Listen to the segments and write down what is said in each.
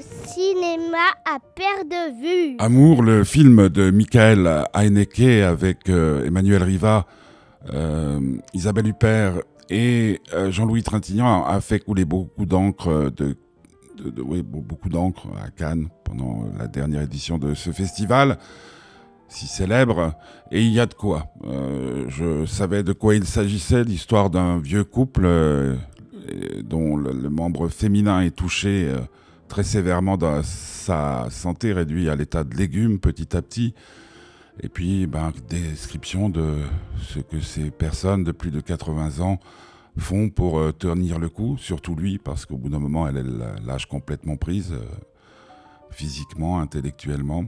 le cinéma à perte de vue. Amour, le film de Michael Haneke avec Emmanuel Riva, Isabelle Huppert et Jean-Louis Trintignant a fait couler beaucoup d'encre beaucoup d'encre à Cannes pendant la dernière édition de ce festival si célèbre, et il y a de quoi. Je savais de quoi il s'agissait, l'histoire d'un vieux couple dont le membre féminin est touché très sévèrement dans sa santé, réduit à l'état de légume petit à petit. Et puis, description de ce que ces personnes de plus de 80 ans font pour tenir le coup, surtout lui, parce qu'au bout d'un moment, elle lâche complètement prise, physiquement, intellectuellement.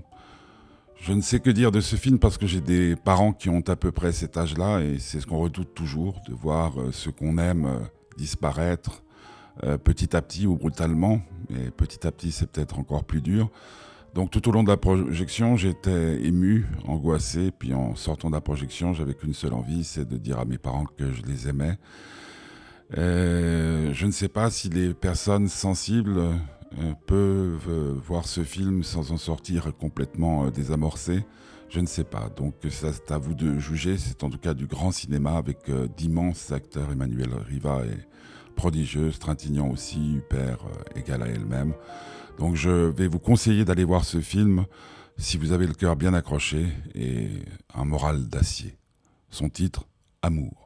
Je ne sais que dire de ce film parce que j'ai des parents qui ont à peu près cet âge-là et c'est ce qu'on redoute toujours, de voir ce qu'on aime disparaître petit à petit ou brutalement. Et petit à petit, c'est peut-être encore plus dur. Donc tout au long de la projection, j'étais ému, angoissé. Puis en sortant de la projection, j'avais qu'une seule envie, c'est de dire à mes parents que je les aimais. Je ne sais pas si les personnes sensibles peuvent voir ce film sans en sortir complètement désamorcé, je ne sais pas. Donc ça, c'est à vous de juger, c'est en tout cas du grand cinéma avec d'immenses acteurs. Emmanuel Riva est prodigieuse, Trintignant aussi, Huppert égale à elle-même. Donc je vais vous conseiller d'aller voir ce film si vous avez le cœur bien accroché et un moral d'acier. Son titre, Amour.